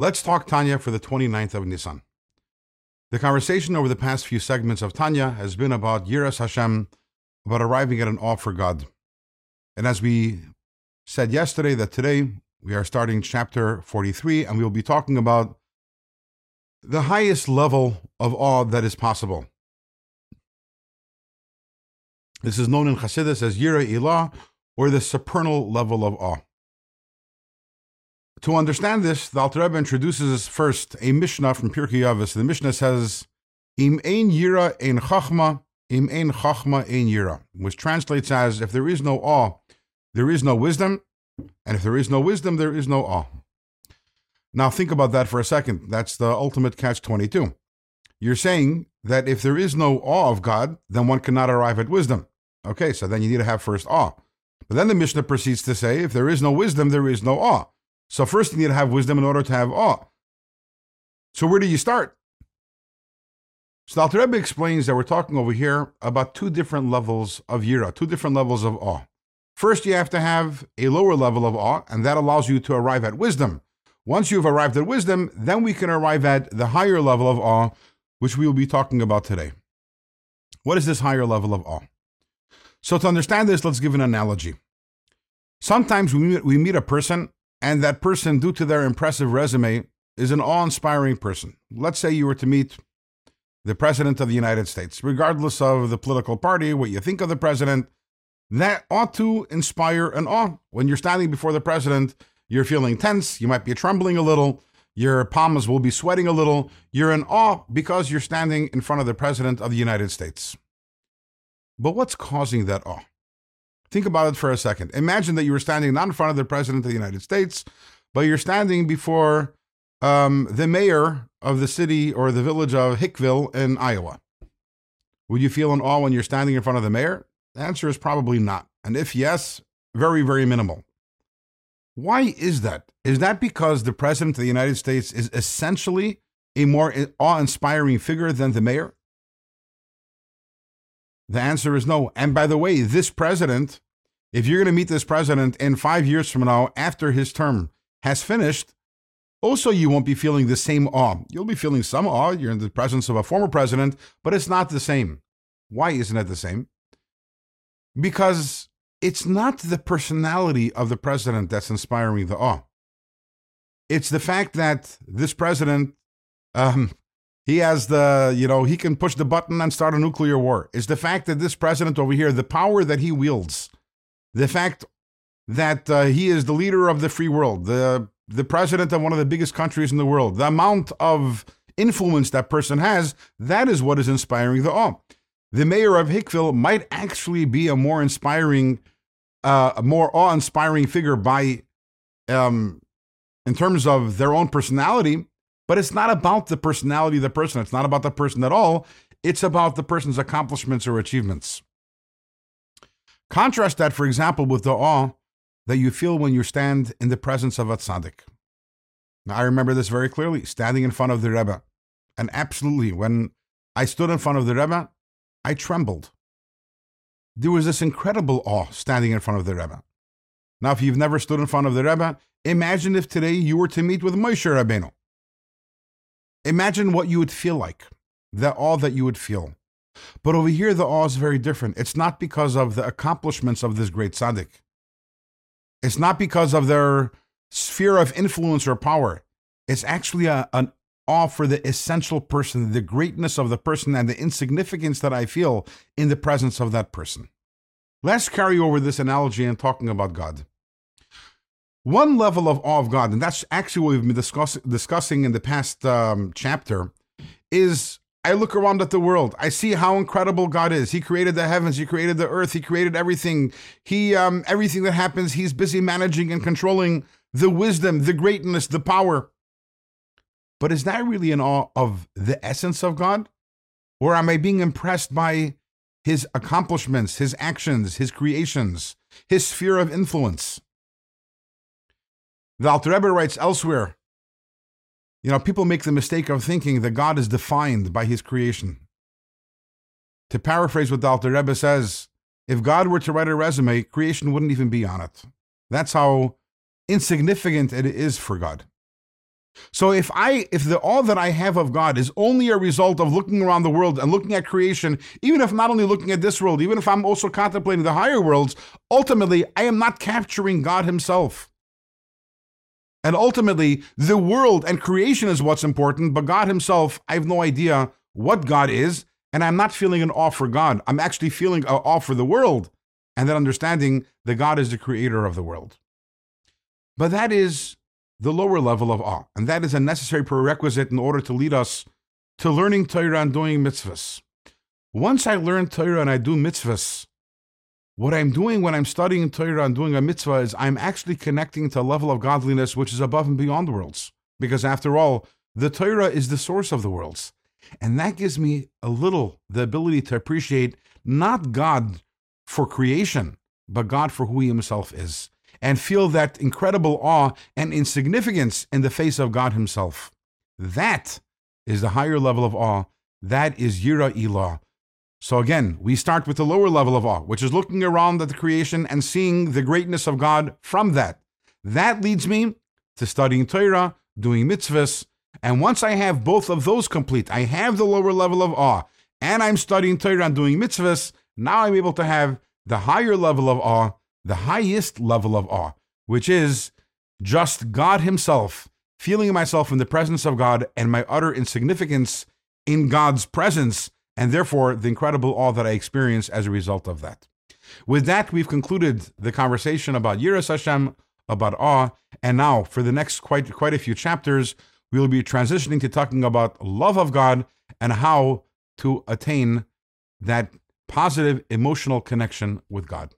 Let's talk Tanya for the 29th of Nissan. The conversation over the past few segments of Tanya has been about Yiras Hashem, about arriving at an awe for God. And as we said yesterday, that today we are starting chapter 43, and we will be talking about the highest level of awe that is possible. This is known in Chassidus as Yirah Ila'ah, or the supernal level of awe. To understand this, the Alter Rebbe introduces us first a Mishnah from Pirkei Avos. The Mishnah says, "Im ein Yira ein Chachma, im ein Chachma ein Yira," which translates as, if there is no awe, there is no wisdom, and if there is no wisdom, there is no awe. Now think about that for a second. That's the ultimate catch-22. You're saying that if there is no awe of God, then one cannot arrive at wisdom. Okay, so then you need to have first awe. But then the Mishnah proceeds to say, if there is no wisdom, there is no awe. So first you need to have wisdom in order to have awe. So where do you start? So the Alter Rebbe explains that we're talking over here about two different levels of yira, two different levels of awe. First, you have to have a lower level of awe, and that allows you to arrive at wisdom. Once you've arrived at wisdom, then we can arrive at the higher level of awe, which we will be talking about today. What is this higher level of awe? So to understand this, let's give an analogy. Sometimes we meet a person, and that person, due to their impressive resume, is an awe-inspiring person. Let's say you were to meet the President of the United States. Regardless of the political party, what you think of the President, that ought to inspire an awe. When you're standing before the President, you're feeling tense, you might be trembling a little, your palms will be sweating a little, you're in awe because you're standing in front of the President of the United States. But what's causing that awe? Think about it for a second. Imagine that you were standing not in front of the President of the United States, but you're standing before the mayor of the city or the village of Hickville in Iowa. Would you feel in awe when you're standing in front of the mayor? The answer is probably not. And if yes, very, very minimal. Why is that? Is that because the President of the United States is essentially a more awe-inspiring figure than the mayor? The answer is no. And by the way, this president, if you're going to meet this president in 5 years from now, after his term has finished, also you won't be feeling the same awe. You'll be feeling some awe. You're in the presence of a former president, but it's not the same. Why isn't it the same? Because it's not the personality of the president that's inspiring the awe. It's the fact that this president, he has the, he can push the button and start a nuclear war. It's the fact that this president over here, the power that he wields, the fact that he is the leader of the free world, the president of one of the biggest countries in the world, the amount of influence that person has, that is what is inspiring the awe. The mayor of Hickville might actually be a more inspiring, more awe-inspiring figure by, in terms of their own personality. But it's not about the personality of the person. It's not about the person at all. It's about the person's accomplishments or achievements. Contrast that, for example, with the awe that you feel when you stand in the presence of a tzaddik. Now, I remember this very clearly, standing in front of the Rebbe. And absolutely, when I stood in front of the Rebbe, I trembled. There was this incredible awe standing in front of the Rebbe. Now, if you've never stood in front of the Rebbe, imagine if today you were to meet with Moshe Rabbeinu. Imagine what you would feel like, the awe that you would feel. But over here, the awe is very different. It's not because of the accomplishments of this great tzaddik. It's not because of their sphere of influence or power. It's actually an awe for the essential person, the greatness of the person, and the insignificance that I feel in the presence of that person. Let's carry over this analogy in talking about God. One level of awe of God, and that's actually what we've been discussing in the past chapter, is I look around at the world. I see how incredible God is. He created the heavens. He created the earth. He created everything. Everything that happens, he's busy managing and controlling the wisdom, the greatness, the power. But is that really an awe of the essence of God? Or am I being impressed by his accomplishments, his actions, his creations, his sphere of influence? The Alter Rebbe writes elsewhere, people make the mistake of thinking that God is defined by his creation. To paraphrase what the Alter Rebbe says, if God were to write a resume, creation wouldn't even be on it. That's how insignificant it is for God. So if all that I have of God is only a result of looking around the world and looking at creation, even if not only looking at this world, even if I'm also contemplating the higher worlds, ultimately I am not capturing God himself. And ultimately the world and creation is what's important, but God himself, I have no idea what God is, and I'm not feeling an awe for God. I'm actually feeling an awe for the world, and then understanding that God is the creator of the world. But that is the lower level of awe, and that is a necessary prerequisite in order to lead us to learning Torah and doing mitzvahs. Once I learn Torah and I do mitzvahs, what I'm doing when I'm studying Torah and doing a mitzvah is I'm actually connecting to a level of godliness which is above and beyond the worlds, because after all, the Torah is the source of the worlds. And that gives me the ability to appreciate not God for creation, but God for who he himself is, and feel that incredible awe and insignificance in the face of God himself. That is the higher level of awe. That is Yirah Ila'ah. So again, we start with the lower level of awe, which is looking around at the creation and seeing the greatness of God from that. That leads me to studying Torah, doing mitzvahs, and once I have both of those complete, I have the lower level of awe, and I'm studying Torah and doing mitzvahs, now I'm able to have the higher level of awe, the highest level of awe, which is just God himself, feeling myself in the presence of God and my utter insignificance in God's presence, and therefore the incredible awe that I experience as a result of that. With that, we've concluded the conversation about Yiras Hashem, about awe, and now for the next quite a few chapters, we will be transitioning to talking about love of God and how to attain that positive emotional connection with God.